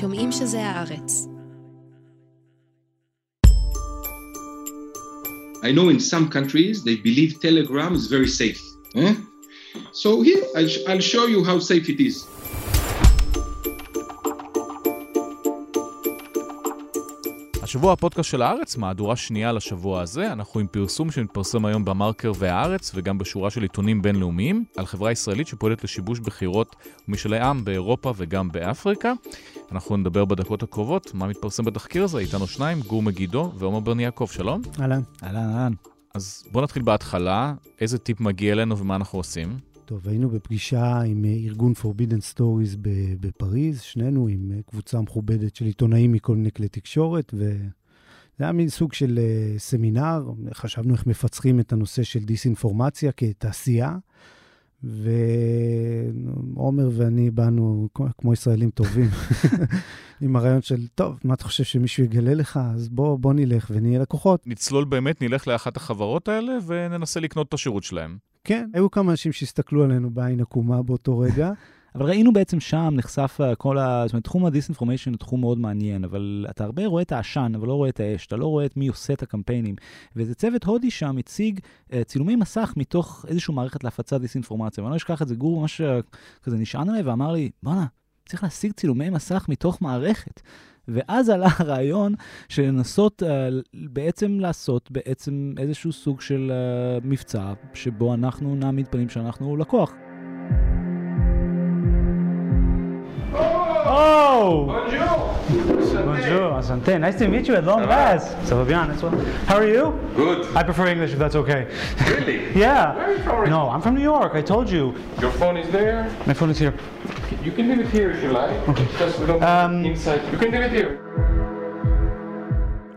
שומעים שזה הארץ. I know in some countries they believe Telegram is very safe. Eh? So here I'll show you how safe it is. השבוע הפודקאסט של הארץ, מהדורה שנייה לשבוע הזה, אנחנו עם פרסום שמתפרסם היום במרקר והארץ וגם בשורה של עיתונים בינלאומיים על חברה ישראלית שפועלת לשיבוש בחירות ומשאלי עם באירופה וגם באפריקה. אנחנו נדבר בדקות הקרובות מה מתפרסם בתחקיר הזה, איתנו שניים, גור מגידו ועומר בן יעקב, שלום. אהלן. אהלן. אז בואו נתחיל בהתחלה, איזה טיפ מגיע אלינו ומה אנחנו עושים? טוב, היינו בפגישה עם ארגון Forbidden Stories בפריז, שנינו עם קבוצה מכובדת של עיתונאים מכל מיני כלי תקשורת, וזה היה מין סוג של סמינר, חשבנו איך מפצחים את הנושא של דיסאינפורמציה כתעשייה, ועומר ואני באנו כמו ישראלים טובים, עם הרעיון של, טוב, מה אתה חושב שמישהו יגלה לך? אז בוא נלך ונהיה לקוחות. נצלול באמת, נלך לאחת החברות האלה וננסה לקנות את השירות שלהם. כן, היו כמה אנשים שהסתכלו עלינו בעין עקומה באותו רגע. אבל ראינו בעצם שם, נחשף כל ה... זאת אומרת, תחום הדיסאינפורמיישן הוא תחום מאוד מעניין, אבל אתה הרבה רואה את העשן, אבל לא רואה את האש, אתה לא רואה את מי עושה את הקמפיינים, וזה צוות הודי שם הציג צילומי מסך מתוך איזושהי מערכת להפצת דיסאינפורמציה, ואני לא אשכח את זה, גור ממש כזה נשען עליי ואמר לי, בוא'נה, צריך להשיג צילומי מסך מתוך מערכת. ואז עלה הרעיון של לנסות בעצם לעשות בעצם איזשהו סוג של מבצע שבו אנחנו נעמיד פנים שאנחנו לקוח. Oh! Bonjour! Bonjour, Asante. Nice to meet you at long last. So, Fabian, as well. How are you? Good. I prefer English if that's okay. Really? Yeah. Where are you from? No, I'm from New York, I told you. Your phone is there? My phone is here. You can leave it here if you like. Okay. Just we don't inside. You can leave it here.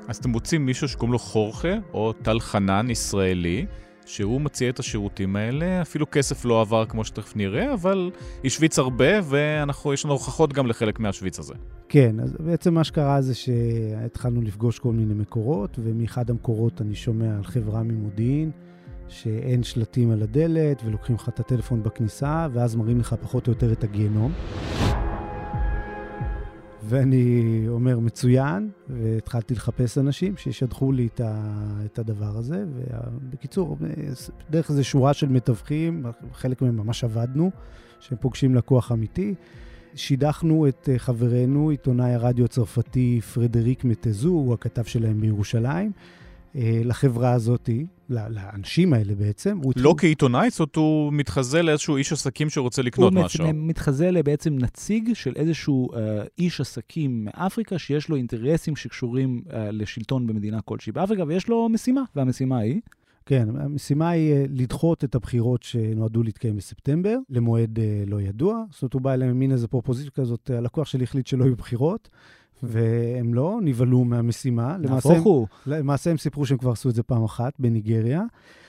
אז אתם מוצאים מישהו שקוראים לו חורכה, או טל חנן ישראלי, שהוא מציע את השירותים האלה, אפילו כסף לא עבר כמו שתכף נראה, אבל השוויץ הרבה, ויש לנו הוכחות גם לחלק מהשוויץ הזה. כן, אז בעצם מה שקרה זה שהתחלנו לפגוש כל מיני מקורות, ומאחד המקורות אני שומע על חברה ממודיעין, שאין שלטים על הדלת, ולוקחים לך את הטלפון בכניסה, ואז מראים לך פחות או יותר את הגיהנום. ואני אומר מצוין, והתחלתי לחפש אנשים שישדחו לי את הדבר הזה, ובקיצור, דרך זה שורה של מתווכים, חלק מהם ממש עבדנו, שהם פוגשים לקוח אמיתי, שידחנו את חברנו, עיתונאי הרדיו הצרפתי פרדריק מטזו, הוא הכתב שלהם בירושלים, לחברה הזאת, לאנשים האלה בעצם. לא כעיתונאי, זאת הוא מתחזה לאיזשהו איש עסקים שרוצה לקנות משהו. הוא מתחזה לבעצם נציג של איזשהו איש עסקים מאפריקה, שיש לו אינטרסים שקשורים לשלטון במדינה כלשהי באפריקה, ויש לו משימה, והמשימה היא? כן, המשימה היא לדחות את הבחירות שנועדו להתקיים בספטמבר, למועד לא ידוע, זאת הוא בא אליהם מין איזה פרופוזיציה כזאת, הלקוח שלי החליט שלא יהיו בחירות, והם לא נבלו מהמשימה. למעשה הם סיפרו שהם כבר עשו את זה פעם אחת בניגריה,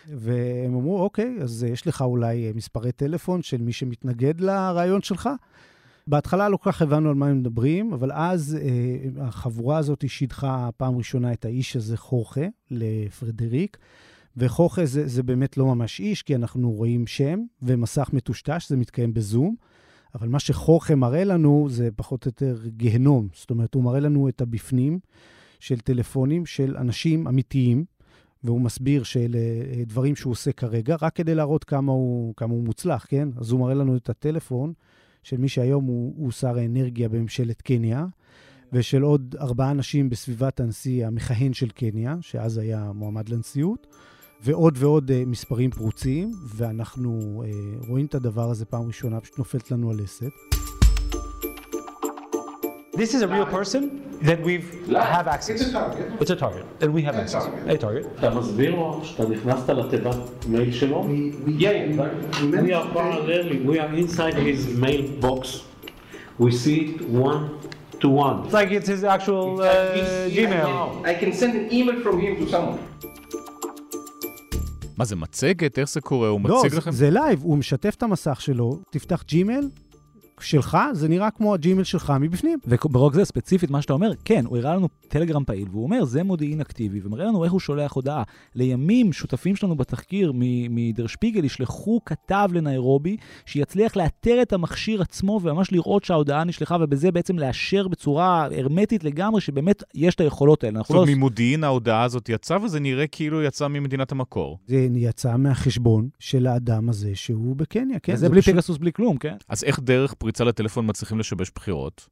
והם אמרו, אוקיי, אז יש לך אולי מספרי טלפון של מי שמתנגד לרעיון שלך. בהתחלה לא כל כך הבנו על מה הם מדברים, אבל אז החבורה הזאת שידחה פעם ראשונה את האיש הזה חורכה לפרדריק, וחורכה זה באמת לא ממש איש, כי אנחנו רואים שם ומסך מטושטש, זה מתקיים בזום, אבל מה שחורכה מראה לנו זה פחות או יותר גהנום, זאת אומרת, הוא מראה לנו את הבפנים של טלפונים של אנשים אמיתיים, והוא מסביר שאלה דברים שהוא עושה כרגע, רק כדי להראות כמה הוא מוצלח, כן? אז הוא מראה לנו את הטלפון של מי שהיום הוא שר האנרגיה בממשלת קניה, ושל עוד 4 אנשים בסביבת הנשיא המכהן של קניה, שאז היה מועמד לנשיאות, ועוד ועוד מספרים פרוציים, ואנחנו רואים את הדבר הזה פעם ראשונה, פשוט נופלת לנו על הסת. This is a real person that we have access. It's a target. And we have access. A target. אתה מסביר לו שאתה נכנסת לתיבת מייל שלו? Yeah. We are parallel. We are inside his mailbox. We see it one-to-one. It's like it's his actual Gmail. I can send an email from him to someone. מה זה מצגת? איך זה קורה? הוא מציג לכם? לא, זה לייב, הוא משתף את המסך שלו, תפתח ג'ימל, שלך, זה נראה כמו הג'ימל שלך מבפנים. וברוק זה ספציפית מה שאתה אומר, כן, הוא הראה לנו טלגרם פעיל, והוא אומר, זה מודיעין אקטיבי, ומראה לנו איך הוא שולח הודעה. לימים שותפים שלנו בתחקיר מדר שפיגל, ישלחו כתב לניירובי, שיצליח לאתר את המכשיר עצמו, וממש לראות שההודעה נשלחה, ובזה בעצם לאשר בצורה הרמטית לגמרי, שבאמת יש את היכולות האלה. זאת אומרת, ממודיעין ההודעה הזאת יצא, וזה נראה כאילו יצא ממדינת המקור. זה יצא מהחשבון של האדם הזה שהוא בקניה, כן? זה בלי פגסוס, בלי כלום, כן? אז איך דרך פריצה לטלפון מצליחים לשבש בחירות?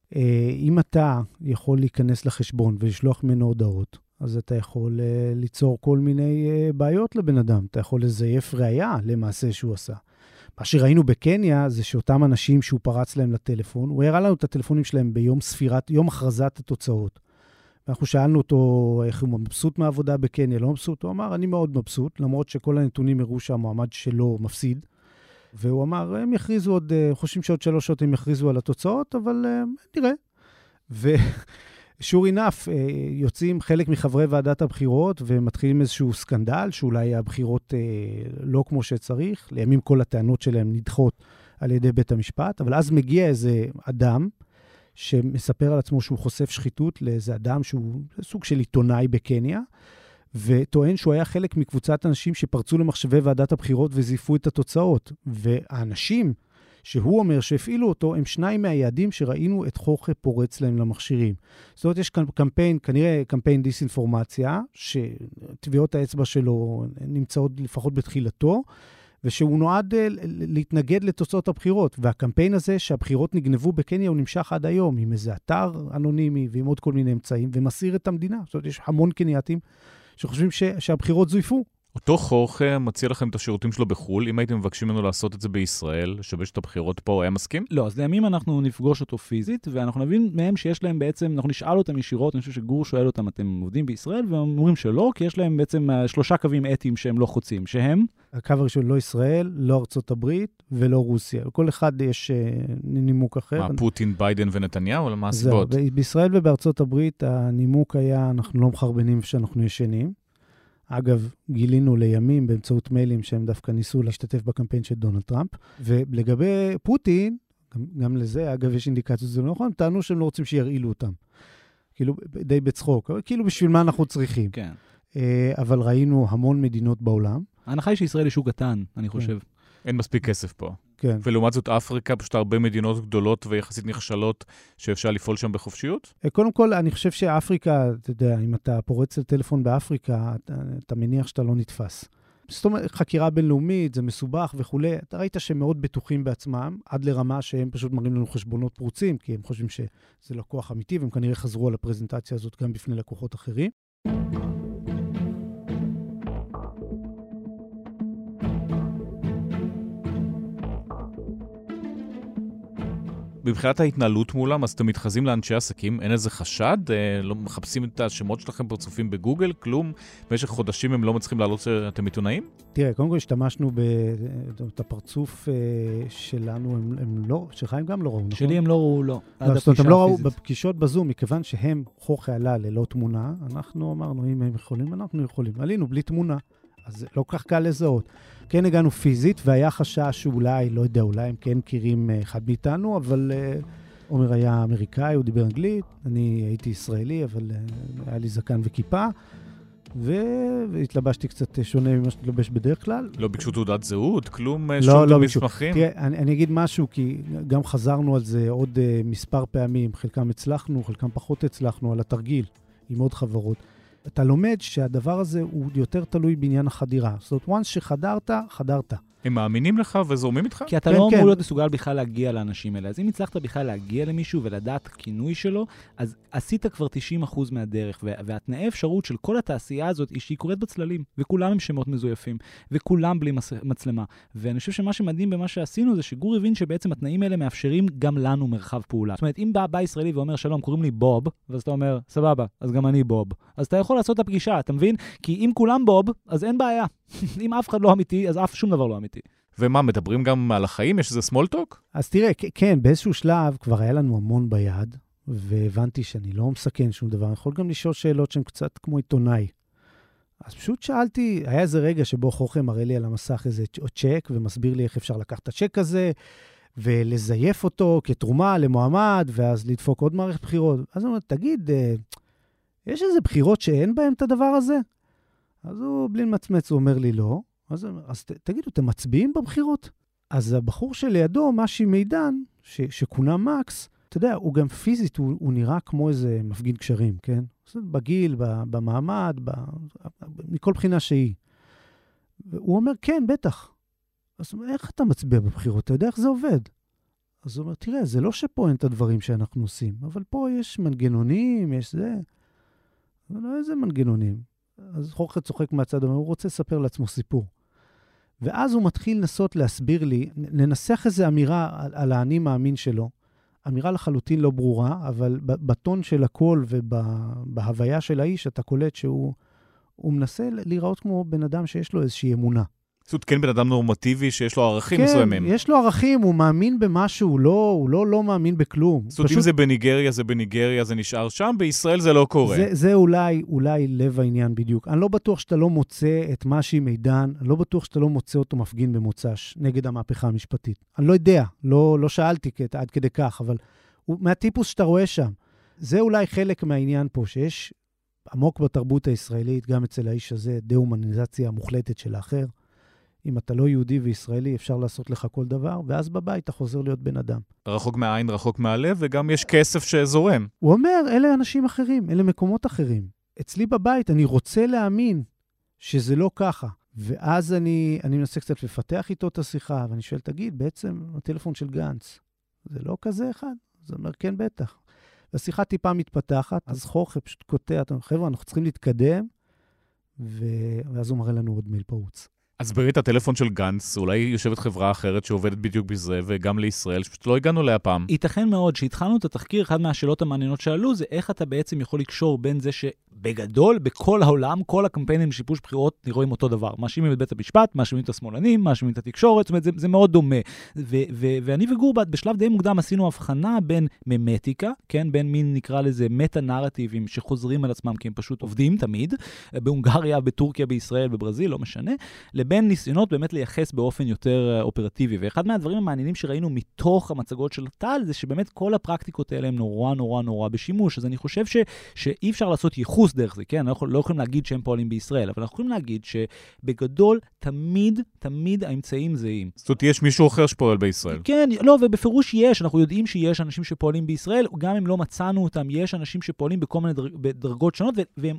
אם אתה יכול להיכנס לחשבון ולשלוח ממנו הודעות, אז אתה יכול ליצור כל מיני בעיות לבן אדם. אתה יכול לזייף ראייה למעשה שהוא עשה. מה שראינו בקניה זה שאותם אנשים שהוא פרץ להם לטלפון, הוא הראה לנו את הטלפונים שלהם ביום ספירת, יום הכרזת התוצאות. אנחנו שאלנו אותו איך הוא מבסוט מהעבודה בקניה, לא מבסוט, הוא אמר, אני מאוד מבסוט, למרות שכל הנתונים הראו שהמועמד שלו מפסיד. והוא אמר, הם יכריזו עוד, חושבים שעוד 3 שעות הם יכריזו על התוצאות, אבל נראה. ושור אינף, יוצאים חלק מחברי ועדת הבחירות, ומתחילים איזשהו סקנדל, שאולי הבחירות לא כמו שצריך, לימים כל הטענות שלהם נדחות על ידי בית המשפט, אבל אז מגיע איזה אדם, שמספר על עצמו שהוא חושף שחיתות לאיזה אדם שהוא סוג של עיתונאי בקניה, וטוען שהוא היה חלק מקבוצת אנשים שפרצו למחשבי ועדת הבחירות וזיפו את התוצאות. והאנשים שהוא אומר שהפעילו אותו, הם 2 מהיעדים שראינו את חוכה פורץ להם למכשירים. זאת אומרת, יש קמפיין, כנראה קמפיין דיסאינפורמציה, שטביעות האצבע שלו נמצאות לפחות בתחילתו, ושהוא נועד להתנגד לתוצאות הבחירות. והקמפיין הזה שהבחירות נגנבו בקניה הוא נמשך עד היום, עם איזה אתר אנונימי ועם עוד כל מיני אמצעים, ומסעיר את המדינה. זאת אומרת, יש המון קנייתים שחושבים שהבחירות זויפו. אותו חורכה מציע לכם את השירותים שלו בחול, אם הייתם מבקשים ממנו לעשות את זה בישראל, שבש את הבחירות פה, הוא היה מסכים? לא, אז לימים אנחנו נפגוש אותו פיזית, ואנחנו נבין מהם שיש להם בעצם, אנחנו נשאל אותם ישירות, אני חושב שגור שואל אותם, אתם עובדים בישראל, והם אומרים שלא, כי יש להם בעצם 3 קווים אתיים שהם לא חוצים, שהם? הקו הראשון לא ישראל, לא ארצות הברית, ולא רוסיה. כל אחד יש נימוק אחר. מה, פוטין, ביידן ונתניהו, למה הסיבות? בישראל ובארצות הברית, הנימוק היה, אנחנו לא מחרבנים שאנחנו ישנים. אגב, גילינו לימים באמצעות מיילים שהם דווקא ניסו להשתתף בקמפיין של דונלד טראמפ, ולגבי פוטין, גם לזה, אגב, יש אינדיקציות, זה לא נכון, טענו שהם לא רוצים שירעילו אותם. כאילו, די בצחוק, כאילו בשביל מה אנחנו צריכים. כן. אבל ראינו המון מדינות בעולם. ההנחה היא שישראל ישו קטן, אני חושב. אין מספיק כסף פה. כן. ולעומת זאת אפריקה, פשוט הרבה מדינות גדולות ויחסית נכשלות שאפשר לפעול שם בחופשיות? קודם כל, אני חושב שאפריקה, אתה יודע, אם אתה פורץ לטלפון באפריקה, אתה מניח שאתה לא נתפס. זאת אומרת, חקירה בינלאומית, זה מסובך וכו'. אתה ראית שהם מאוד בטוחים בעצמם, עד לרמה שהם פשוט מראים לנו חשבונות פרוצים, כי הם חושבים שזה לקוח אמיתי, והם כנראה חזרו על הפרזנטציה הזאת גם בפני לקוחות אחרים. מבחינת ההתנהלות מולם, אז אתם מתחזים לאנשי עסקים, אין איזה חשד, לא מחפשים את השמות שלכם פרצופים בגוגל, כלום, במשך חודשים הם לא מצליחים לעלות שאתם עיתונאים? תראה, קודם כל השתמשנו את הפרצוף שלנו, הם לא, שחיים גם לא ראו, נכון? שלי הם לא ראו, לא. זאת אומרת, הם לא ראו בפגישות בזום, מכיוון שהם חוכה עלה ללא תמונה, אנחנו אמרנו, אם הם יכולים, אנחנו יכולים. עלינו בלי תמונה. אז לא כך קל לזהות. כן הגענו פיזית, והיה חשש שאולי, לא יודע, אולי הם כן מכירים אחד מאיתנו, אבל עומר היה אמריקאי, הוא דיבר אנגלית, אני הייתי ישראלי, אבל היה לי זקן וכיפה, והתלבשתי קצת שונה ממה שתלבש בדרך כלל. לא ביקשו תעודת זהות, כלום שום מסמכים? תראה, אני אגיד משהו, כי גם חזרנו על זה עוד מספר פעמים, חלקם הצלחנו, חלקם פחות הצלחנו, על התרגיל עם עוד חברות. אתה לומד שהדבר הזה הוא יותר תלוי בעניין החדירה. זאת אומרת, once שחדרת, חדרת. הם מאמינים לך וזורמים איתך? כי אתה לא אמור להיות מסוגל בכלל להגיע לאנשים האלה. אז אם הצלחת בכלל להגיע למישהו ולדעת כינוי שלו, אז עשית כבר 90% מהדרך, והתנאי אפשרות של כל התעשייה הזאת היא שהיא קורית בצללים, וכולם עם שמות מזויפים, וכולם בלי מצלמה. ואני חושב שמה שמדהים במה שעשינו זה שגור הבין שבעצם התנאים האלה מאפשרים גם לנו מרחב פעולה. זאת אומרת, אם בא ישראלי ואומר, שלום, קוראים לי בוב, ואז אתה אומר, סבבה, אז גם אני בוב. אז אתה יכול לעשות את הפגישה, אתה מבין? כי אם כולם בוב, אז אין בעיה. אם אף אחד לא אמיתי, אז אף שום דבר לא אמיתי. ומה, מדברים גם על החיים? יש איזה small talk? אז תראה, כן, באיזשהו שלב כבר היה לנו המון ביד, והבנתי שאני לא מסכן שום דבר. אני יכול גם לשאול שאלות שהן קצת כמו עיתונאי. אז פשוט שאלתי, היה איזה רגע שבו חוכם מראה לי על המסך איזה צ'ק, ומסביר לי איך אפשר לקחת את הצ'ק הזה, ולזייף אותו כתרומה למועמד, ואז לדפוק עוד מערכת בחירות. אז הוא אומר, תגיד, יש איזה בחירות שאין בהן את הדבר הזה? אז הוא בלי מצמץ, הוא אומר לי לא. אז תגידו, אתם מצביעים בבחירות? אז הבחור שלידו, משי מידן, שכונה מקס, אתה יודע, הוא גם פיזית, הוא נראה כמו איזה מפגין קשרים, כן? בגיל, במעמד, מכל בחינה שהיא. הוא אומר, כן, בטח. אז הוא אומר, איך אתה מצביע בבחירות? אתה יודע איך זה עובד? אז הוא אומר, תראה, זה לא שפה אין את הדברים שאנחנו עושים, אבל פה יש מנגנונים, יש זה. אבל לא איזה מנגנונים. אז חורכה צוחק מהצד, הוא רוצה לספר לעצמו סיפור. ואז הוא מתחיל לנסות להסביר לי, לנסח איזו אמירה על האני מאמין שלו, אמירה לחלוטין לא ברורה, אבל בטון של הכל ובהוויה של האיש, אתה קולט שהוא מנסה להיראות כמו בן אדם שיש לו איזושהי אמונה. זאת כן בן אדם נורמטיבי שיש לו ערכים מסוימים. כן, יש לו ערכים, הוא מאמין במשהו, הוא לא מאמין בכלום. זאת אם זה בניגריה, זה בניגריה, זה נשאר שם, בישראל זה לא קורה. זה אולי לב העניין בדיוק. אני לא בטוח שאתה לא מוצא את משי מידן, אני לא בטוח שאתה לא מוצא אותו מפגין במוצ"ש נגד המהפכה המשפטית. אני לא יודע, לא שאלתי עד כדי כך, אבל מהטיפוס שאתה רואה שם, זה אולי חלק מהעניין פה, שיש עמוק בתרבות הישראלית, גם אצל האיש הזה, דה-הומניזציה מוחלטת של האחר. אם אתה לא יהודי וישראלי, אפשר לעשות לך כל דבר, ואז בבית אתה חוזר להיות בן אדם. רחוק מהעין, רחוק מהלב, וגם יש כסף שזורם. הוא אומר, אלה אנשים אחרים, אלה מקומות אחרים. אצלי בבית אני רוצה להאמין שזה לא ככה. ואז אני מנסה קצת לפתח איתו את השיחה, ואני שואל, תגיד, בעצם הטלפון של גנץ, זה לא כזה אחד? זה אומר, כן, בטח. והשיחה טיפה מתפתחת, אז חורכה פשוט קוטע, חבר'ה, אנחנו צריכים להתקדם, ואז הוא מראה לנו עוד מיל פרוץ. אז ברית הטלפון של גנץ, אולי יושבת חברה אחרת שעובדת בדיוק בזה, וגם לישראל, שפשוט לא הגענו לה פעם. ייתכן מאוד שהתחלנו את התחקיר, אחת מהשאלות המעניינות שעלו, זה איך אתה בעצם יכול לקשור בין זה שבגדול, בכל העולם, כל הקמפיינים לשיפוש בחירות נראים אותו דבר. מאשימים את בית המשפט, מאשימים את השמאלנים, מאשימים את התקשורת, זאת אומרת, זה מאוד דומה. ואני וגורבט בשלב די מוקדם עשינו הבחנה בין ממטיקה, כן, בין מין נקרא לזה מטה-נרטיבים שחוזרים על עצמם כי הם פשוט עובדים תמיד, בהונגריה, בטורקיה, בישראל, בברזיל, לא משנה, בין ניסיונות באמת לייחס באופן יותר אופרטיבי. ואחד מהדברים המעניינים שראינו מתוך המצגות של טל, זה שבאמת כל הפרקטיקות האלה הן נורא נורא נורא בשימוש. אז אני חושב שאי אפשר לעשות ייחוס דרך זה, כן? אנחנו לא יכולים להגיד שהם פועלים בישראל, אבל אנחנו יכולים להגיד שבגדול תמיד, תמיד האמצעים זהים. זאת אומרת, יש מישהו אחר שפועל בישראל. כן, לא, ובפירוש יש, אנחנו יודעים שיש אנשים שפועלים בישראל, גם אם לא מצאנו אותם, יש אנשים שפועלים בכל מיני דרגות שונות, והם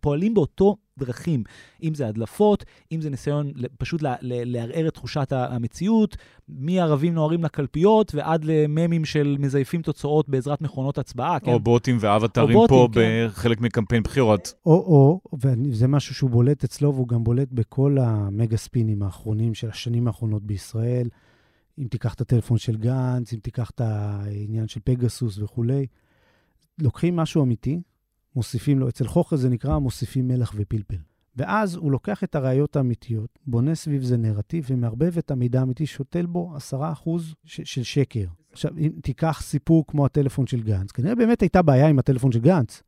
פועלים באותו דרכים, אם זה הדלפות, אם זה ניסיון פשוט לערער את תחושת המציאות, מערבים נוערים לקלפיות ועד לממים של מזייפים תוצאות בעזרת מכונות הצבעה. או בוטים ואבטרים פה בחלק מקמפיין בחירות. או, וזה משהו שהוא בולט אצלו, והוא גם בולט בכל המגה ספינים האחרונים של השנים האחרונות בישראל, אם תיקח את הטלפון של גנץ, אם תיקח את העניין של פגסוס וכו'. לוקחים משהו אמיתי, מוסיפים לו, אצל חוכר זה נקרא, מוסיפים מלח ופלפל. ואז הוא לוקח את הראיות האמיתיות, בונה סביב זה נרטיב, ומערבב את המידע האמיתי, שותל בו 10% של שקר. עכשיו, אם תיקח סיפור כמו הטלפון של גנץ, כנראה באמת הייתה בעיה עם הטלפון של גנץ,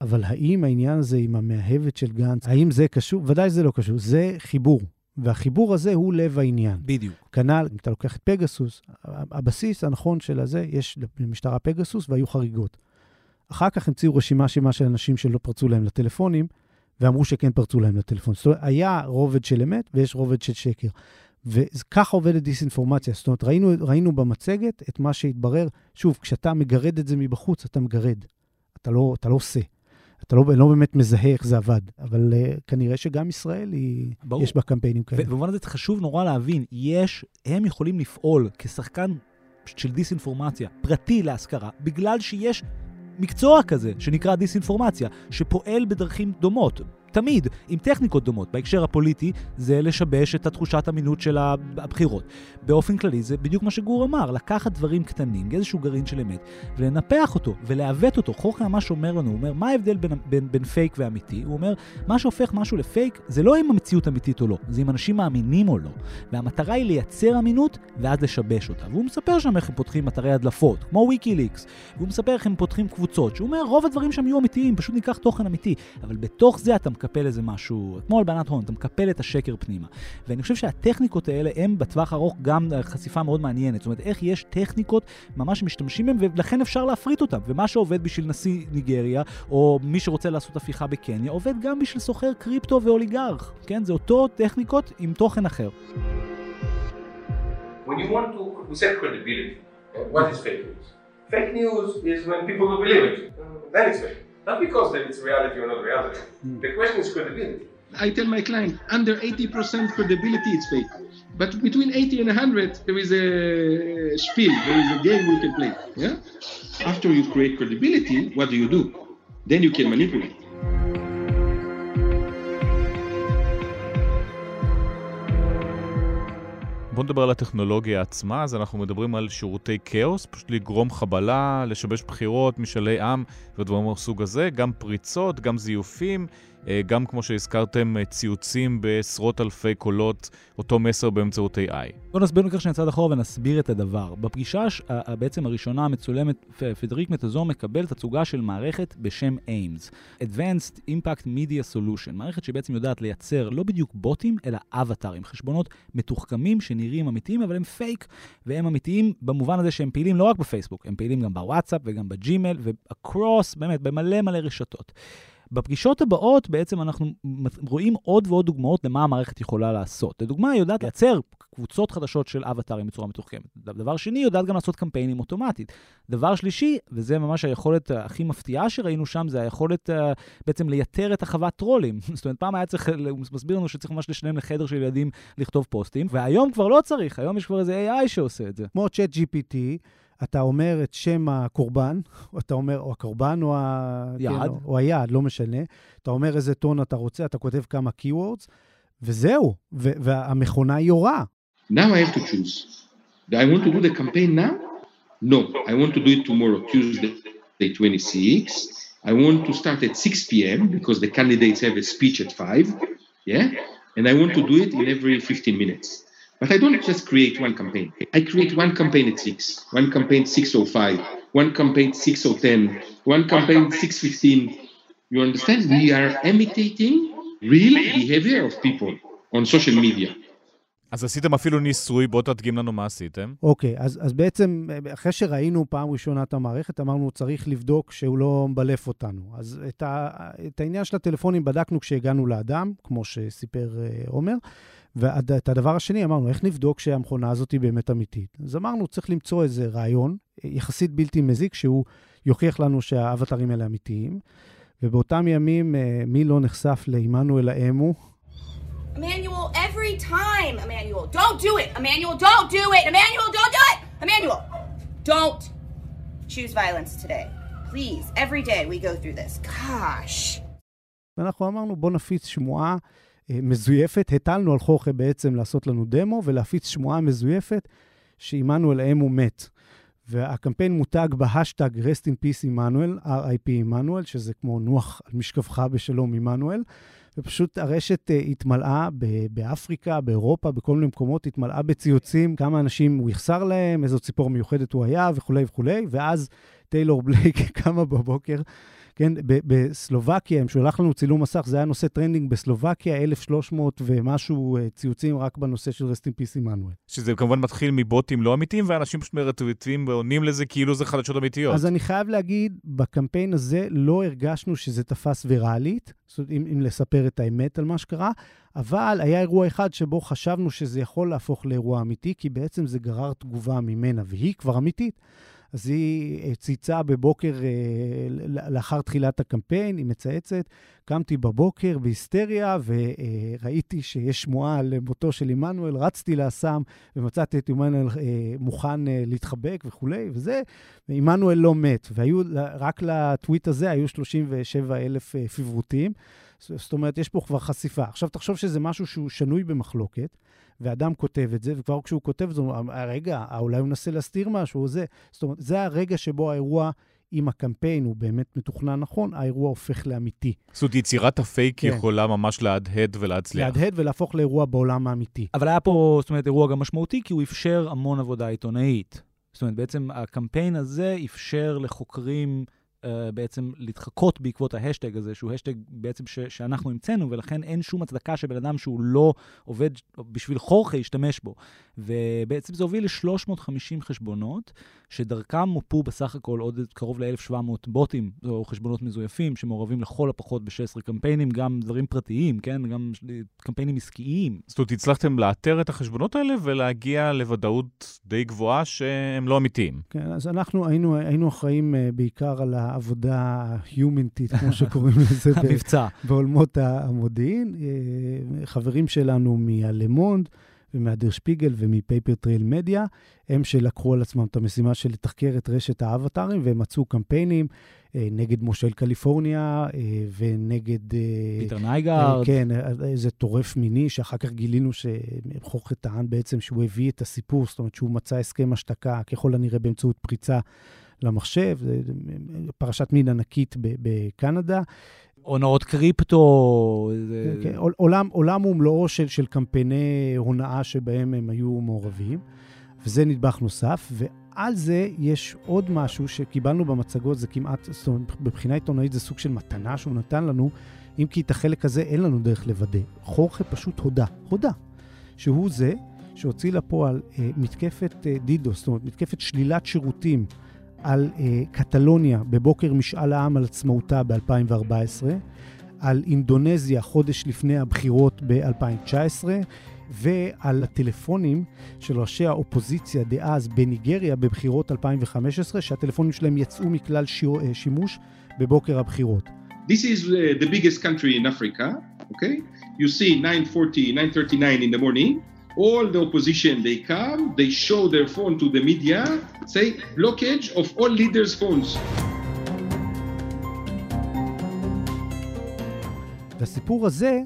אבל האם העניין הזה עם המאהבת של גנץ, האם זה קשור? ודאי זה לא קשור, זה חיבור. והחיבור הזה הוא לב העניין. בדיוק. כנ"ל, אם אתה לוקח את פגסוס, הבסיס הנכון של הזה, יש למשטרה פגסוס והיו חריגות. אחר כך המציאו רשימה של אנשים שלא פרצו להם לטלפונים, ואמרו שכן פרצו להם לטלפון. זאת אומרת, היה רובד של אמת, ויש רובד של שקר. וככה עובדת דיסאינפורמציה. זאת אומרת, ראינו במצגת את מה שהתברר. שוב, כשאתה מגרד את זה מבחוץ, אתה מגרד. אתה לא עושה. אתה לא באמת מזהה איך זה עבד, אבל כנראה שגם ישראל יש בה קמפיינים כאלה. ובמובן הזה חשוב נורא להבין, הם יכולים לפעול כשחקן של דיסאינפורמציה, פרטי להזכרה, בגלל שיש מקצוע כזה, שנקרא דיסאינפורמציה, שפועל בדרכים דומות, תמיד, עם טכניקות דומות. בהקשר הפוליטי, זה לשבש את התחושת אמינות של הבחירות. באופן כללי, זה בדיוק מה שגור אמר, לקחת דברים קטנים, איזשהו גרעין של אמת, ולנפח אותו, ולהוות אותו. חורכה ממש אומר לנו, הוא אומר, מה ההבדל בין פייק ואמיתי? הוא אומר, מה שהופך משהו לפייק, זה לא אם המציאות אמיתית או לא, זה אם אנשים מאמינים או לא. והמטרה היא לייצר אמינות, ואז לשבש אותה. והוא מספר שם איך הם פותחים אתרי הדלפות, כמו ויקיליקס. והוא מספר איך הם פותחים קבוצות, שהוא אומר, רוב הדברים שם יהיו אמיתיים, פשוט ניקח תוכן אמיתי. אבל בתוך זה אתה מקפל איזה משהו, כמו הלבנת הון, אתה מקפל את השקר פנימה. ואני חושב שהטכניקות האלה הם בטווח ארוך גם חשיפה מאוד מעניינת. זאת אומרת, איך יש טכניקות ממש משתמשים בהם, ולכן אפשר להפריט אותם. ומה שעובד בשביל נשיא ניגריה, או מי שרוצה לעשות הפיכה בקניה, עובד גם בשביל סוחר קריפטו ואוליגרך. כן? זה אותו טכניקות עם תוכן אחר. When you want to set credibility, what is fake news? Fake news is when people don't believe it. Then it's fake. Not because then it's reality or not reality. The question is credibility. I tell my client, under 80% credibility, it's fake news. But between 80 and 100, there is a spiel, there is a game we can play. Yeah? After you create credibility, what do? Then you can manipulate. בוא נדבר על הטכנולוגיה עצמה, אז אנחנו מדברים על שירותי כאוס, פשוט לגרום חבלה, לשבש בחירות, משאלי עם ודברים מהסוג הזה, גם פריצות, גם זיופים, גם כמו שהזכרתם ציוצים בעשרות אלפי קולות, אותו מסר באמצעות AI. בוא נסביר ניקח שנצד אחורה ונסביר את הדבר. בפגישה בעצם הראשונה המצולמת, פדריק מטזון מקבל תצוגה של מערכת בשם AIMS, Advanced Impact Media Solution, מערכת שבעצם יודעת לייצר לא בדיוק בוטים, אלא אבטרים, חשבונות מתוחכמים שנראים אמיתיים, אבל הם פייק, והם אמיתיים במובן הזה שהם פעילים לא רק בפייסבוק, הם פעילים גם בוואטסאפ וגם בג'ימל ובקרוס, באמת, במלא רשתות. בפגישות הבאות בעצם אנחנו רואים עוד ועוד דוגמאות למה המערכת יכולה לעשות. לדוגמה, היא יודעת לייצר קבוצות חדשות של אבטרים בצורה מתוחכמת. דבר שני, היא יודעת גם לעשות קמפיינים אוטומטית. דבר שלישי, וזה ממש היכולת הכי מפתיעה שראינו שם, זה היכולת בעצם לייתר את החוות טרולים. זאת אומרת, פעם היה צריך, הוא מסביר לנו שצריך ממש לשלם לחדר של ילדים לכתוב פוסטים, והיום כבר לא צריך, היום יש כבר איזה AI שעושה את זה. כמו ChatGPT, אתה אומר את שם הקורבן, אתה אומר, או הקורבן או היעד, כן, או היעד, לא משנה. אתה אומר איזה טון אתה רוצה, אתה כותב כמה keywords, וזהו, והמכונה יורה. Now I have to choose. Do I want to do the campaign now? No, I want to do it tomorrow, Tuesday 26. I want to start at 6 p.m. because the candidates have a speech at 5. Yeah? And I want to do it in every 15 minutes. But I don't just create one campaign. I create one campaign at 6, one campaign at 6:05, one campaign at 6:10, one campaign at 6:15. You understand? We are imitating real behavior of people on social media. אז עשיתם אפילו ניסוי, בוא תדגים לנו מה עשיתם. אוקיי, אז בעצם אחרי שראינו פעם ראשונה את המערכת, אמרנו צריך לבדוק שהוא לא מבלף אותנו. אז את העניין של הטלפונים בדקנו כשהגענו לאדם, כמו שסיפר עומר, ואת הדבר השני אמרנו, איך נבדוק שהמכונה הזאת היא באמת אמיתית? אז אמרנו, צריך למצוא איזה רעיון יחסית בלתי מזיק, שהוא יוכיח לנו שהאבטרים האלה אמיתיים, ובאותם ימים מי לא נחשף לעמנואל האמו? Emmanuel, every time, Emmanuel, don't do it. Emmanuel, don't do it. Emmanuel, don't do it. Emmanuel, don't choose violence today. Please, every day we go through this. Gosh. ואנחנו אמרנו, בוא נפיץ שמועה מזויפת. הטלנו על חוכה בעצם לעשות לנו דמו ולהפיץ שמועה מזויפת שעמנואל האמו מת. והקמפיין מותג בהשטג Rest in Peace עמנואל, RIP עמנואל, שזה כמו נוח על משקפך בשלום עמנואל. ופשוט הרשת התמלאה באפריקה, באירופה, בכל מיני מקומות, התמלאה בציוצים, כמה אנשים הוא יחסר להם, איזו ציפור מיוחדת הוא היה וכו', ואז טיילור בלייק קמה בבוקר, כן, בסלובקיה, הם שולח לנו צילום מסך, זה היה נושא טרנדינג בסלובקיה, 1,300 ומשהו ציוצים רק בנושא של רסט אין פיס עמנואל. שזה כמובן מתחיל מבוטים לא אמיתיים, ואנשים פשוט מרטוויטים ועונים לזה כאילו זה חדשות אמיתיות. אז אני חייב להגיד, בקמפיין הזה לא הרגשנו שזה תפס ויראלית, אם לספר את האמת על מה שקרה, אבל היה אירוע אחד שבו חשבנו שזה יכול להפוך לאירוע אמיתי, כי בעצם זה גרר תגובה ממנה, והיא כבר אמיתית. אז היא ציצה בבוקר, לאחר תחילת הקמפיין, היא מצייצת, קמתי בבוקר בהיסטריה, וראיתי שיש שמועה על מותו של עמנואל, רצתי לאסם, ומצאתי את עמנואל מוכן להתחבק וכו', וזה, עמנואל לא מת, והיו, רק לטוויט הזה, היו 37,000 פיבוטים, זאת אומרת, יש פה כבר חשיפה. עכשיו, תחשוב שזה משהו שהוא שנוי במחלוקת, ואדם כותב את זה, וכבר כשהוא כותב את זה, הרגע, אולי הוא נסה להסתיר משהו, זה. זאת אומרת, זה הרגע שבו האירוע, אם הקמפיין הוא באמת מתוכנן נכון, האירוע הופך לאמיתי. זאת אומרת, יצירת הפייק כן. יכולה ממש להדהד ולהצליח. להדהד ולהפוך לאירוע בעולם האמיתי. אבל היה פה, זאת אומרת, אירוע גם משמעותי, כי הוא אפשר המון עבודה עיתונאית. זאת אומרת, בעצם הקמפיין הזה אפשר לחוקרים בעצם להתחקות בעקבות ההשטג הזה, שהוא השטג בעצם שאנחנו המצאנו, ולכן אין שום הצדקה שבן אדם שהוא לא עובד בשביל חורכה ישתמש בו. ובעצם זה הוביל ל-350 חשבונות, שדרכם מופו בסך הכל עוד קרוב ל-1,700 בוטים, או חשבונות מזויפים, שמעורבים לכל הפחות ב-16 קמפיינים, גם דברים פרטיים, כן? גם קמפיינים עסקיים. זאת אומרת, הצלחתם לאתר את החשבונות האלה ולהגיע לוודאות די גבוהה שהם לא אמיתיים. כן, אז אנחנו היינו אחראים בעיקר על העבודה ההומנטית, כמו שקוראים לזה, בעולמות המודיעין. חברים שלנו מהלמונד, ומהדר שפיגל ומפייפר טרייל מדיה, הם שלקחו על עצמם את המשימה של לתחקר את רשת האבטרים, והם מצאו קמפיינים נגד מושל קליפורניה, ונגד... פיטר נייגארד. כן, איזה טורף מיני, שאחר כך גילינו שחוכר טען בעצם שהוא הביא את הסיפור, זאת אומרת שהוא מצא הסכם השתקה, ככל הנראה באמצעות פריצה למחשב, פרשת מין ענקית בקנדה, הונאות קריפטו. כן, עולם ומלואו של קמפייני הונאה שבהם הם היו מעורבים, וזה נדבך נוסף, ועל זה יש עוד משהו שקיבלנו במצגות, זה כמעט, זאת אומרת, בבחינה עיתונאית זה סוג של מתנה שהוא נתן לנו, אם כי את החלק הזה אין לנו דרך לוודא. חורכה פשוט הודה, שהוא זה שהוציא לפועל מתקפת דידוס, זאת אומרת, מתקפת שלילת שירותים, על קטלוניה בבוקר משאל העם על עצמאותה ב-2014, על אינדונזיה חודש לפני הבחירות ב-2019, ועל הטלפונים של ראשי האופוזיציה דאז בניגריה בבחירות 2015, שהטלפונים שלהם יצאו מכלל שימוש בבוקר הבחירות. This is the biggest country in Africa, okay? You see 9:40, 9:39 in the morning. All the opposition, they come, they show their phone to the media, say, blockage of all leaders' phones. והסיפור הזה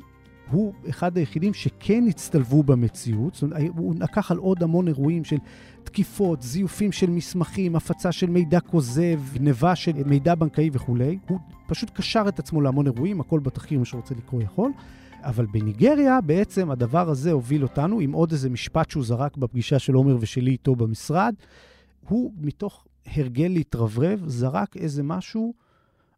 הוא אחד היחידים שכן הצטלבו במציאות. זאת אומרת, הוא נקח על עוד המון אירועים של תקיפות, זיופים של מסמכים, הפצה של מידע כוזב, גניבה של מידע בנקאי וכו'. הוא פשוט קשר את עצמו להמון אירועים, הכל בתחקיר, מה שרוצה לקרוא יכול. אבל בניגריה בעצם הדבר הזה הוביל אותנו עם עוד איזה משפט שהוא זרק בפגישה של עומר ושלי איתו במשרד. הוא מתוך הרגל להתרברב זרק איזה משהו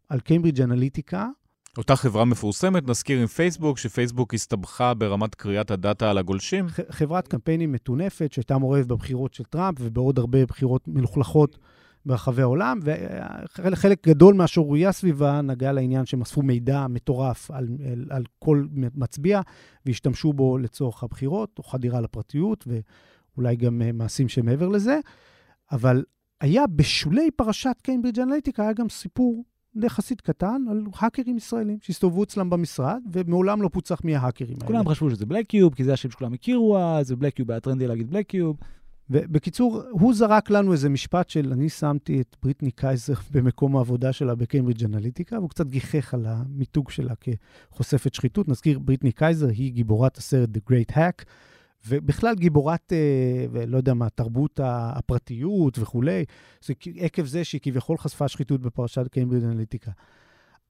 על קיימברידג' אנליטיקה. אותה חברה מפורסמת, נזכיר עם פייסבוק, שפייסבוק הסתבכה ברמת קריאת הדאטה על הגולשים. חברת קמפיינים מטונפת שהייתה מעורבת בבחירות של טראמפ ובעוד הרבה בחירות מלוכלכות ברחבי העולם, וחלק גדול מהשערורייה סביבה נגע לעניין שמספו מידע מטורף על כל מצביע, והשתמשו בו לצורך הבחירות, או חדירה לפרטיות, ואולי גם מעשים שמעבר לזה. אבל היה בשולי פרשת קיימברידג' אנליטיקה, היה גם סיפור יחסית קטן על האקרים ישראלים שהסתובבו אצלם במשרד, ומעולם לא פוצח מי ההאקרים האלה. כולם חשבו שזה בלק קיוב, כי זה השם שכולם הכירו, זה בלק קיוב, היה טרנדי להגיד בלק קיוב. ובקיצור, הוא זרק לנו איזה משפט של, אני שמתי את בריטני קייזר במקום העבודה שלה בקיימברידג' אנליטיקה, והוא קצת גיחך על המיתוג שלה כחושפת שחיתות. נזכיר, בריטני קייזר היא גיבורת הסרט The Great Hack, ובכלל גיבורת, לא יודע מה, תרבות הפרטיות וכו'. זה עקב זה שהיא כביכול חשפה שחיתות בפרשת קיימברידג' אנליטיקה.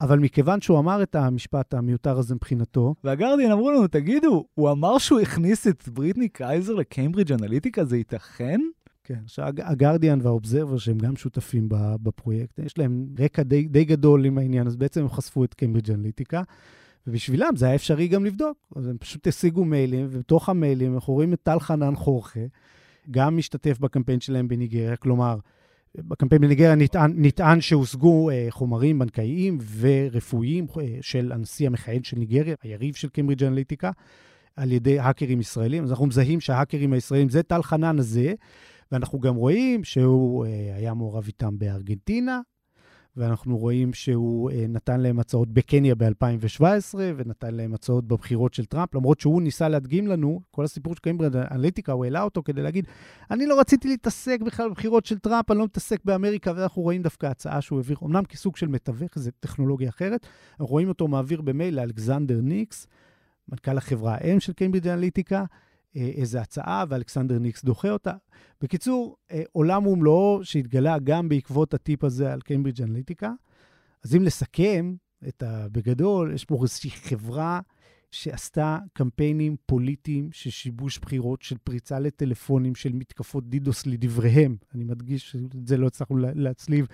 אבל מכיוון שהוא אמר את המשפט המיותר הזה מבחינתו, והגרדיאן אמרו לנו, תגידו, הוא אמר שהוא הכניס את בריטני קייזר לקיימברידג' אנליטיקה, זה ייתכן? כן, שהגרדיאן והאובזרבר, שהם גם שותפים בפרויקט, יש להם רקע די גדול עם העניין, אז בעצם הם חשפו את קיימברידג' אנליטיקה, ובשבילם זה היה אפשרי גם לבדוק, אז הם פשוט השיגו מיילים, ובתוך המיילים אנחנו רואים את טל חנן חורכה, גם משתתף בקמפיין שלהם בניגריה, כלומר, בקמפיין בניגריה נטען שהושגו חומרים בנקאיים ורפואיים של הנשיא המכהן של ניגריה, היריב של קיימברידג' אנליטיקה, על ידי האקרים ישראלים. אז אנחנו מזהים שההאקרים הישראלים זה טל חנן הזה, ואנחנו גם רואים שהוא היה מעורב איתם בארגנטינה, ואנחנו רואים שהוא נתן להם הצעות בקניה ב-2017, ונתן להם הצעות בבחירות של טראמפ, למרות שהוא ניסה להדגים לנו, כל הסיפור של קיימברידג' אנליטיקה, הוא העלה אותו כדי להגיד, אני לא רציתי להתעסק בכלל בבחירות של טראמפ, אני לא מתעסק באמריקה, ואנחנו רואים דווקא הצעה שהוא העביר, אמנם כסוג של מתווך, זו טכנולוגיה אחרת, אנחנו רואים אותו מעביר במייל לאלכסנדר ניקס, מנכ"ל החברה האם של קיימברידג' אנליטיקה, איזו הצעה, ואלכסנדר ניקס דוחה אותה. בקיצור, עולם ומלואו שהתגלה גם בעקבות הטיפ הזה על קיימברידג' אנליטיקה. אז אם לסכם, בגדול, יש פה איזושהי חברה שעשתה קמפיינים פוליטיים של שיבוש בחירות, של פריצה לטלפונים, של מתקפות דידוס לדבריהם, אני מדגיש את זה לא הצלחנו להצליב,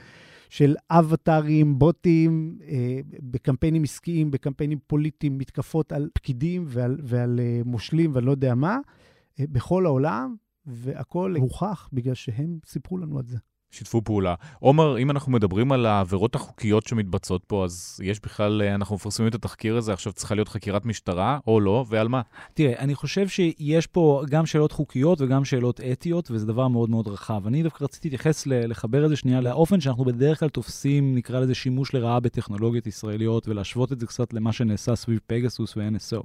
של אבטרים, בוטים, בקמפיינים עסקיים, בקמפיינים פוליטיים, מתקפות על פקידים ועל מושלים ולא יודע מה, בכל העולם, והכל הוכח בגלל שהם סיפרו לנו את זה. שיתפו פעולה. עומר, אם אנחנו מדברים על העבירות החוקיות שמתבצעות פה, אז יש בכלל, אנחנו מפרסמים את התחקיר הזה, עכשיו צריכה להיות חקירת משטרה, או לא, ועל מה? תראה, אני חושב שיש פה גם שאלות חוקיות וגם שאלות אתיות, וזה דבר מאוד מאוד רחב. אני דווקא רציתי להתייחס לחבר את זה שנייה לאופן שאנחנו בדרך כלל תופסים, נקרא לזה שימוש לרעה בטכנולוגיות ישראליות, ולהשוות את זה קצת למה שנעשה סביב פגסוס ו-NSO.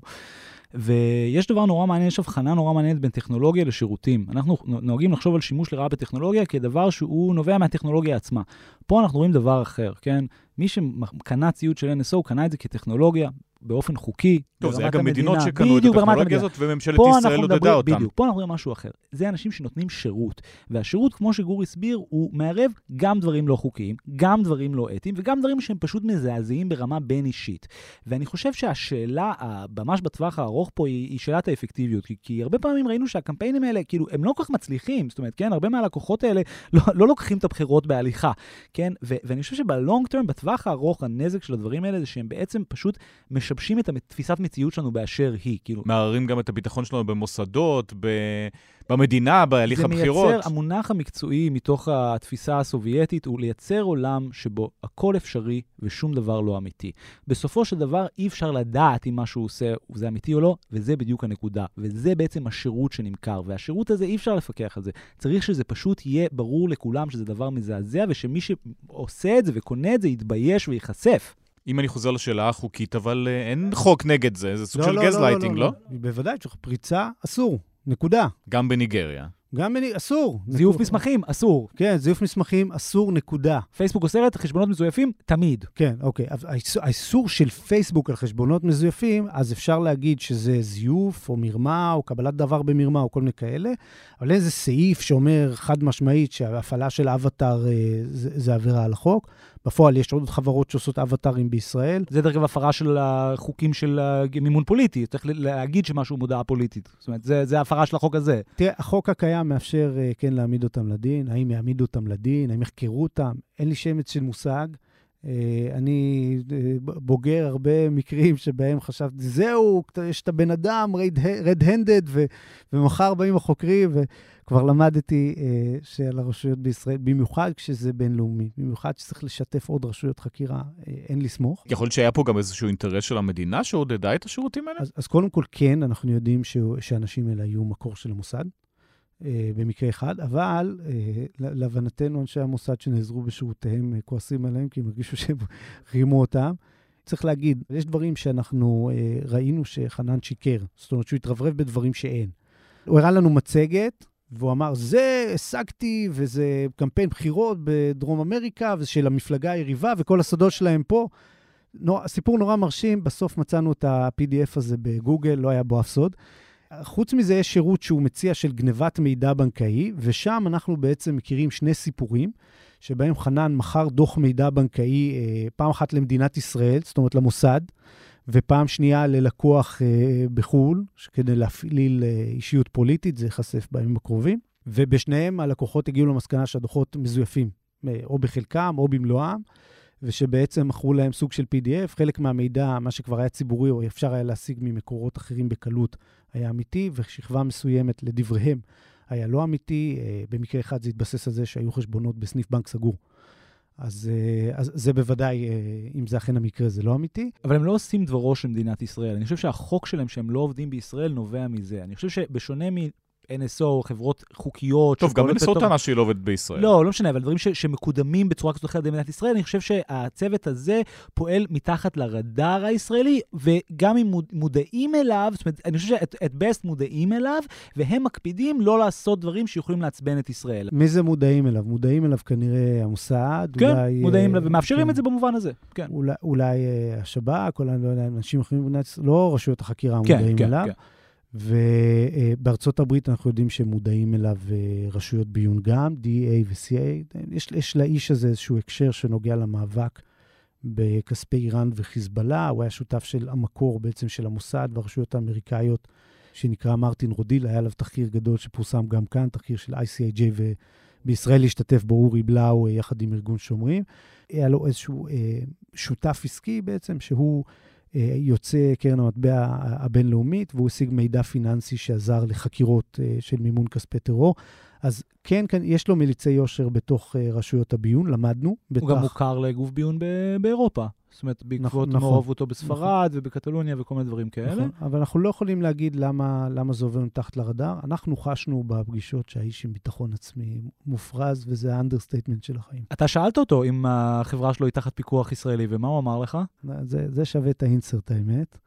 ויש דבר נורא מעניין, יש הבחנה נורא מעניינת בין טכנולוגיה לשירותים. אנחנו נוהגים לחשוב על שימוש לרעה בטכנולוגיה כדבר שהוא נובע מהטכנולוגיה עצמה. פה אנחנו רואים דבר אחר, כן? מי שקנה ציוד של NSO, קנה את זה כטכנולוגיה באופן חוקי. טוב, זה היה גם מדינות שקנו את הטכנולוגיה הזאת, וממשלת ישראל עודדה אותם. בדיוק, פה אנחנו רואים משהו אחר. זה אנשים שנותנים שירות. והשירות, כמו שגור הסביר, הוא מערב גם דברים לא חוקיים, גם דברים לא אתיים, וגם דברים שהם פשוט מזעזעים ברמה בין אישית. ואני חושב שהשאלה, ממש בטווח הארוך פה, היא שאלת האפקטיביות. כי הרבה פעמים ראינו שהקמפיינים האלה, כאילו, הם לא כל כך מצליחים. זאת אומרת, כן, הרבה מהלקוחות האלה לא לוקחים את הבחירות בהליכה. כן? ואני חושב שבלונג טרם, בטווח הארוך, הנזק של הדברים האלה זה שהם בעצם פשוט משבשים את תפיסת מציאות שלנו באשר היא. כאילו, מערערים גם את הביטחון שלנו במוסדות, במדינה, בהליך הבחירות. זה מייצר, המונח המקצועי מתוך התפיסה הסובייטית, הוא לייצר עולם שבו הכל אפשרי ושום דבר לא אמיתי. בסופו של דבר אי אפשר לדעת אם מה שהוא עושה זה אמיתי או לא, וזה בדיוק הנקודה. וזה בעצם השירות שנמכר, והשירות הזה אי אפשר לפקח על זה. צריך שזה פשוט יהיה ברור לכולם שזה דבר מזעזע, ושמי שעושה את זה וקונה את זה יתבייש ויחשף. אם אני חוזר לשאלה החוקית, אבל אין חוק נגד זה, זה סוג של גזלייטינג, לא? בוודאי, פריצה אסור, נקודה. גם בניגריה. גם אסור. זיוף מסמכים, אסור. כן, זיוף מסמכים, אסור, נקודה. פייסבוק אוסרת, חשבונות מזויפים, תמיד. כן, אוקיי. האיסור של פייסבוק על חשבונות מזויפים, אז אפשר להגיד שזה זיוף או מרמה, או קבלת דבר במרמה, או כל מיני כאלה, אבל איזה סעיף שאומר חד משמעית שההפעלה של האבטר זה עבירה על החוק. בפועל יש עוד חברות שעושות אבטרים בישראל. זה דרך הפרה של החוקים של מימון פוליטי, צריך להגיד שמשהו מודעה פוליטית. זאת אומרת, זה הפרה של החוק הזה. תראה, החוק הקיים מאפשר כן להעמיד אותם לדין, האם יעמידו אותם לדין, האם יחקרו אותם, אין לי שמץ של מושג. אני בוגר הרבה מקרים שבהם חשבתי, זהו, יש את הבן אדם, רד-הנדד, ומחר באים החוקרים, וכבר למדתי שעל הרשויות בישראל, במיוחד כשזה בינלאומי, במיוחד שצריך לשתף עוד רשויות חקירה, אין לסמוך. יכול להיות שהיה פה גם איזשהו אינטרס של המדינה שעודדה את השירותים האלה? אז קודם כל כן, אנחנו יודעים שאנשים האלה היו מקור של המוסד, במקרה אחד, אבל להבנתנו אנשי המוסד שנעזרו בשירותיהם כועסים עליהם, כי הם הרגישו שהם רימו אותם. צריך להגיד, יש דברים שאנחנו ראינו שחנן שיקר, זאת אומרת שהוא התרברב בדברים שאין. הוא הראה לנו מצגת, והוא אמר, זה השגתי, וזה קמפיין בחירות בדרום אמריקה, ושל המפלגה היריבה, וכל הסודות שלהם פה. הסיפור נורא מרשים, בסוף מצאנו את ה-PDF הזה בגוגל, לא היה בו אף סוד. חוץ מזה יש שירות שהוא מציע של גנבת מידע בנקאי, ושם אנחנו בעצם מכירים שני סיפורים, שבהם חנן מכר דוח מידע בנקאי פעם אחת למדינת ישראל, זאת אומרת למוסד, ופעם שנייה ללקוח בחול, כדי להפעיל אישיות פוליטית, זה יחשף בימים הקרובים, ובשניהם הלקוחות הגיעו למסקנה שהדוחות מזויפים, או בחלקם או במלואם, ושבעצם מכרו להם סוג של PDF, חלק מהמידע, מה שכבר היה ציבורי, או אפשר היה להשיג ממקורות אחרים בקלות, היה אמיתי, ושכבה מסוימת לדבריהם היה לא אמיתי, במקרה אחד זה התבסס על זה שהיו חשבונות בסניף בנק סגור. אז זה בוודאי, אם זה אכן המקרה, זה לא אמיתי. אבל הם לא עושים דברו של מדינת ישראל. אני חושב שהחוק שלהם שהם לא עובדים בישראל נובע מזה. אני חושב שבשונה NSO, חברות חוקיות. טוב, גם NSO טענה שהיא לא עובד בישראל. לא משנה, אבל דברים שמקודמים בצורה כזאת אחרת במדינת ישראל, אני חושב שהצוות הזה פועל מתחת לרדאר הישראלי, וגם אם מודעים אליו, זאת אומרת, אני חושב שאת בסט מודעים אליו, והם מקפידים לא לעשות דברים שיכולים לעצבן את ישראל. מי זה מודעים אליו? מודעים אליו כנראה המוסד, כן, מודעים אליו, ומאפשרים את זה במובן הזה. כן. אולי השב"כ, אנשים אחרים במדינת ישראל, לא רשויות החקירה מודעים אליו. ובארצות הברית אנחנו יודעים שמודעים אליו רשויות ביון גם, DA ו-CA, יש לאיש הזה איזשהו הקשר שנוגע למאבק בכספי איראן וחיזבאללה, הוא היה שותף של המקור בעצם של המוסד והרשויות האמריקאיות, שנקרא מרטין רודיל, היה עליו תחקיר גדול שפורסם גם כאן, תחקיר של ICIJ, ובישראל השתתף בו אורי בלאו יחד עם ארגון שומרים. היה לו איזשהו שותף עסקי בעצם, שהוא יוצא קרן המטבע הבינלאומית, והוא השיג מידע פיננסי שעזר לחקירות של מימון כספי טרור. אז כן, יש לו מליצי יושר בתוך רשויות הביון, למדנו. הוא גם מוכר לגוף ביון באירופה. זאת אומרת, בעקבות מעורבותו בספרד ובקטלוניה וכל מיני דברים כאלה. אבל אנחנו לא יכולים להגיד למה זה עובר מתחת לרדאר. אנחנו חשנו בפגישות שהאיש עם ביטחון עצמי מופרז, וזה האנדרסטייטמנט של החיים. אתה שאלת אותו אם החברה שלו היא תחת פיקוח ישראלי, ומה הוא אמר לך? זה שווה את האינסרט האמת.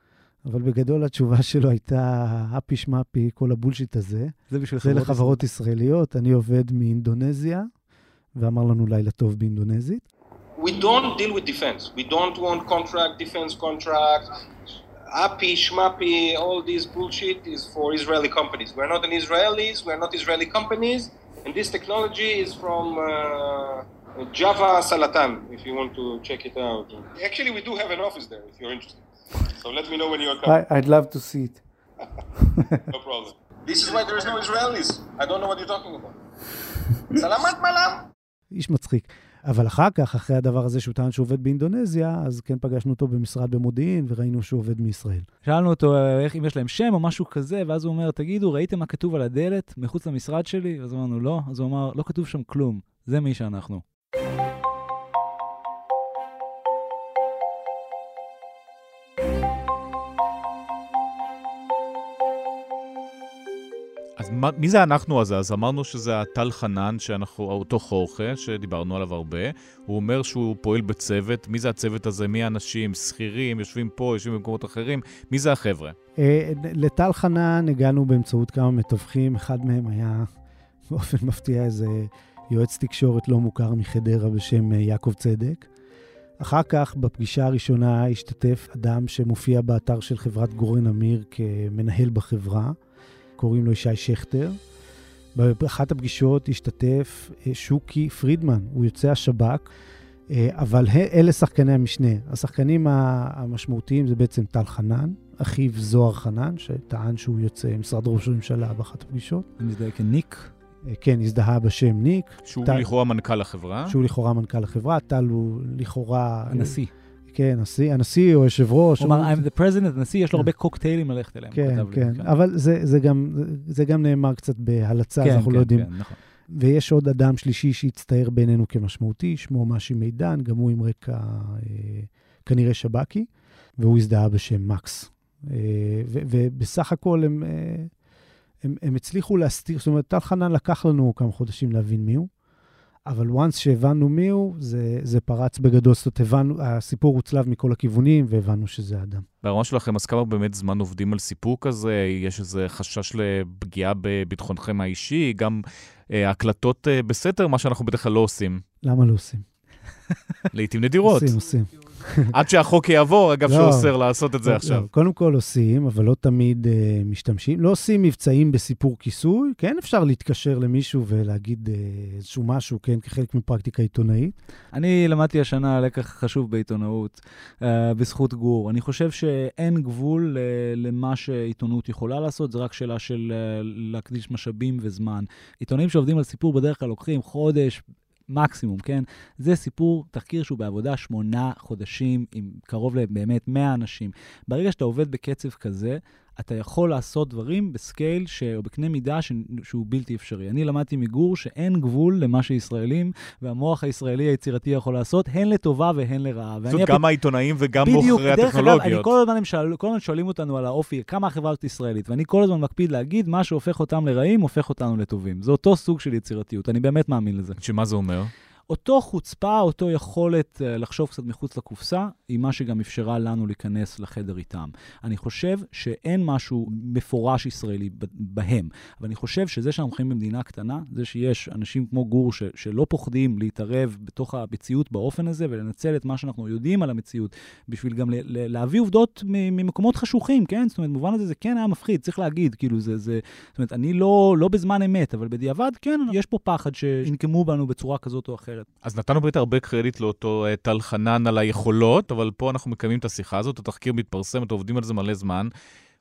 אבל בגדול התשובה שלו הייתה, הפי שמפי, כל הבולשיט הזה. זה בשביל לחברות ישראליות. אני עובד מאינדונזיה, ואמר לנו לילה טוב באינדונזית. We don't deal with defense. We don't want contract, defense contract, happy, shmappy, all this bullshit is for Israeli companies. We're not an Israelis, we're not Israeli companies, and this technology is from Java Salatan, if you want to check it out. Actually, we do have an office there, if you're interested. So let me know when you're coming. I'd love to see it. No problem. This is why there is no Israelis. I don't know what you're talking about. Salamat malam. איש מצחיק. אבל אחר כך, אחרי הדבר הזה שהוא טען שהוא עובד באינדונזיה, אז כן פגשנו אותו במשרד במודיעין, וראינו שהוא עובד מישראל. שאלנו אותו אם יש להם שם או משהו כזה, ואז הוא אומר, תגידו, ראיתם מה כתוב על הדלת מחוץ למשרד שלי? אז אמרנו, לא. אז הוא אמר, לא כתוב שם כלום. זה מי שאנחנו. אז מי זה אנחנו הזה? אז אמרנו שזה הטל חנן, אותו חורכה, שדיברנו עליו הרבה. הוא אומר שהוא פועל בצוות. מי זה הצוות הזה? מי האנשים? שכירים? יושבים פה, יושבים במקומות אחרים? מי זה החבר'ה? לטל חנן הגענו באמצעות כמה מתווכים. אחד מהם היה באופן מפתיע איזה יועץ תקשורת לא מוכר מחדרה בשם יעקב צדק. אחר כך, בפגישה הראשונה, השתתף אדם שמופיע באתר של חברת גורן אמיר כמנהל בחברה. קוראים לו אישי שכתר. באחת הפגישות השתתף שוקי פרידמן, הוא יוצא השב"כ, אבל אלה שחקני המשנה. השחקנים המשמעותיים זה בעצם טל חנן, אחיו זוהר חנן, שטען שהוא יוצא משרד ראש הממשלה באחת הפגישות. הוא מזדהה כניק. כן, הזדהה בשם ניק. שהוא לכאורה מנכ"ל החברה. טל הוא לכאורה... הנשיא. כן, הנשיא או יושב ראש. הוא אומר, I'm the president, הנשיא, יש לו הרבה קוקטיילים ללכת אליהם. כן, כן, אבל זה גם נאמר קצת בהלצה, אנחנו לא יודעים. ויש עוד אדם שלישי שהצטער בינינו כמשמעותי, שמו משי מידן, גם הוא עם רקע כנראה שבקי, והוא הזדהה בשם מקס. ובסך הכל הם הצליחו להסתיר, זאת אומרת, טל חנן לקח לנו כמה חודשים להבין מיהו, אבל once שהבנו מיהו, זה פרץ בגדול, זאת הבנו, הסיפור הוצלב מכל הכיוונים, והבנו שזה אדם. ברמה שלכם, אז כמה באמת זמן עובדים על סיפור כזה? יש איזה חשש לפגיעה בביטחונכם האישי, גם הקלטות בסתר, מה שאנחנו בדרך כלל לא עושים. למה לא עושים? לעתים נדירות. עושים. עד שהחוק יעבור, אגב, שאוסר לעשות את זה עכשיו. קודם כל עושים, אבל לא תמיד משתמשים. לא עושים מבצעים בסיפור כיסוי. כן אפשר להתקשר למישהו ולהגיד איזשהו משהו, כן, כחלק מפרקטיקה עיתונאית. אני למדתי השנה לקח חשוב בעיתונאות, בזכות גור. אני חושב שאין גבול למה שעיתונות יכולה לעשות, זה רק שאלה של להקדיש משאבים וזמן. עיתונאים שעובדים על סיפור בדרך כלל לוקחים חודש, מקסימום, כן? זה סיפור, תחקיר שהוא בעבודה 8 חודשים, עם קרוב לבאמת 100 אנשים. ברגע שאתה עובד בקצב כזה, אתה יכול לעשות דברים בסקייל או בקנה מידה שהוא בלתי אפשרי. אני למדתי מגור שאין גבול למה שישראלים, והמוח הישראלי היצירתי יכול לעשות, הן לטובה והן לרעה. זאת גם העיתונאים וגם מוכרי הטכנולוגיות. בדיוק, כל הזמן שואלים אותנו על האופי, כמה החברה ישראלית, ואני כל הזמן מקפיד להגיד, מה שהופך אותם לרעים, הופך אותנו לטובים. זה אותו סוג של יצירתיות, אני באמת מאמין לזה. שמה זה אומר? אותו חוצפה, אותו יכולת לחשוב קצת מחוץ לקופסה, היא מה שגם אפשרה לנו להיכנס לחדר איתם. אני חושב שאין משהו מפורש ישראלי בהם, אבל אני חושב שזה שאנחנו חיים במדינה קטנה, זה שיש אנשים כמו גור שלא פוחדים להתערב בתוך המציאות באופן הזה, ולנצל את מה שאנחנו יודעים על המציאות, בשביל גם להביא עובדות ממקומות חשוכים, כן? זאת אומרת, במובן הזה זה כן היה מפחיד, צריך להגיד, כאילו זה, זאת אומרת, אני לא בזמן אמת, אבל בדיעבד, כן, יש פה פחד שינקמו בנו בצורה כזאת או אחרת. אחרת. אז נתנו ברית הרבה קרדיט לאותו טל חנן על היכולות, אבל פה אנחנו מקיימים את השיחה הזאת, התחקיר מתפרסם, אתם עובדים על זה מלא זמן,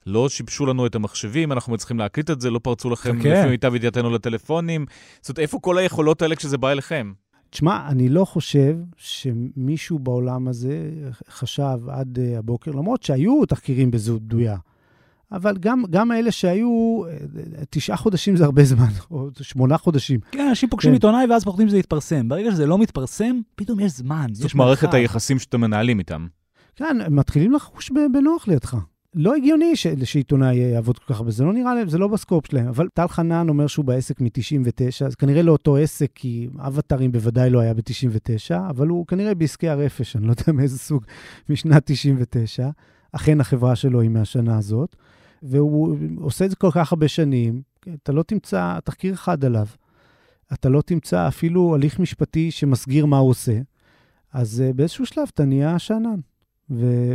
לא שיבשו לנו את המחשבים, אנחנו צריכים להקליט את זה, לא פרצו לכם לפי מיטב ידיעתנו לטלפונים, זאת אומרת, איפה כל היכולות האלה כשזה בא אליכם? תשמע, אני לא חושב שמישהו בעולם הזה חשב עד הבוקר, למרות שהיו תחקירים בזו דויה, אבל גם אלה שהיו, 9 חודשים זה הרבה זמן, או 8 חודשים. כן, אנשים פוגשים עיתונאי ואז פוחדים שזה יתפרסם. ברגע שזה לא מתפרסם, פתאום יש זמן. זאת מערכת היחסים שאתם מנהלים איתם. כן, מתחילים לחוש בנוח לידך. לא הגיוני שעיתונאי יעבוד כל כך, וזה לא נראה להם, זה לא בסקופ שלהם. אבל טל חנן אומר שהוא בעסק מ-99, אז כנראה לא אותו עסק, כי אבטרים בוודאי לא היה ב-99, אבל הוא כנראה בעסקי הרפש, אני לא יודע מאיזה סוג, משנת 99. אכן החברה שלו היא מהשנה הזאת. והוא עושה את זה כל כך הרבה שנים, אתה לא תמצא תחקיר אחד עליו, אתה לא תמצא אפילו הליך משפטי שמסגיר מה הוא עושה, אז באיזשהו שלב אתה נהיה שאנן,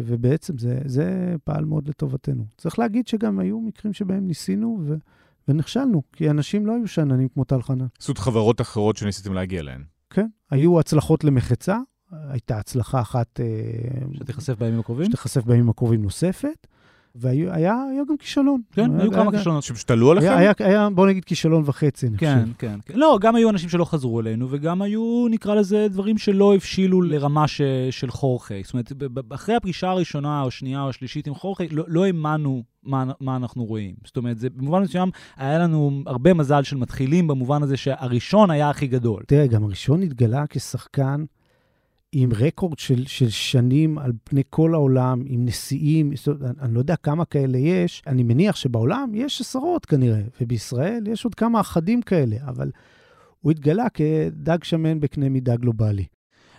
ובעצם זה פעל מאוד לטובתנו. צריך להגיד שגם היו מקרים שבהם ניסינו ונכשלנו, כי אנשים לא היו שאננים כמו טל חנן. עשו חברות אחרות שניסיתם להגיע אליהן. כן, היו הצלחות למחצה, הייתה הצלחה אחת... שתיחשף בימים הקרובים? שתיחשף בימים הקרובים נוספת, והיה גם כישלון. כן, היו כמה כישלונות. שמשתלו עליכם? היה, בוא נגיד, כישלון וחצי, אני חושב. כן, כן. לא, גם היו אנשים שלא חזרו אלינו, וגם היו, נקרא לזה, דברים שלא הבשילו לרמה של חורחי. זאת אומרת, אחרי הפגישה הראשונה, או שנייה, או שלישית עם חורחי, לא האמנו מה אנחנו רואים. זאת אומרת, זה במובן מסוים, היה לנו הרבה מזל של מתחילים, במובן הזה שהראשון היה הכי גדול. תראה, גם הראשון התגלה כשחקן עם רקורד של שנים על פני כל העולם, עם נשיאים, אני לא יודע כמה כאלה יש, אני מניח שבעולם יש עשרות כנראה, ובישראל יש עוד כמה אחדים כאלה, אבל הוא התגלה כדג שמן בקנה מידה גלובלי.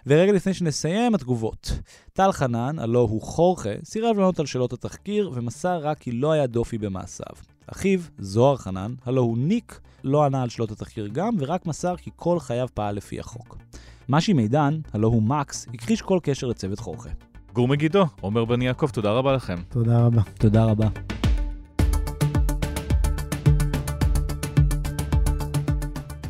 ורגע לפני שנסיים התגובות. טל חנן, הלא הוא חורכה, סירב לענות על שאלות התחקיר, ומסר רק כי לא היה דופי במעשיו. אחיו, זוהר חנן, הלא הוא ניק, לא ענה על שאלות התחקיר גם, ורק מסר כי כל חייו פעל לפי החוק. משי מידן, הלא הוא מקס, הכחיש כל קשר לצוות חורכה. גור מגידו, עומר בן יעקב, תודה רבה לכם. תודה רבה. תודה רבה.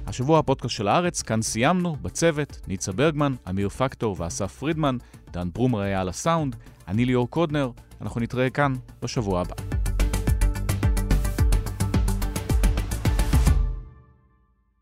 השבוע הפודקאסט של הארץ, כאן סיימנו, בצוות, ניצה ברגמן, אמיר פקטור ואסף פרידמן, דן פרומר היה על הסאונד, אני ליאור קודנר, אנחנו נתראה כאן בשבוע הבא.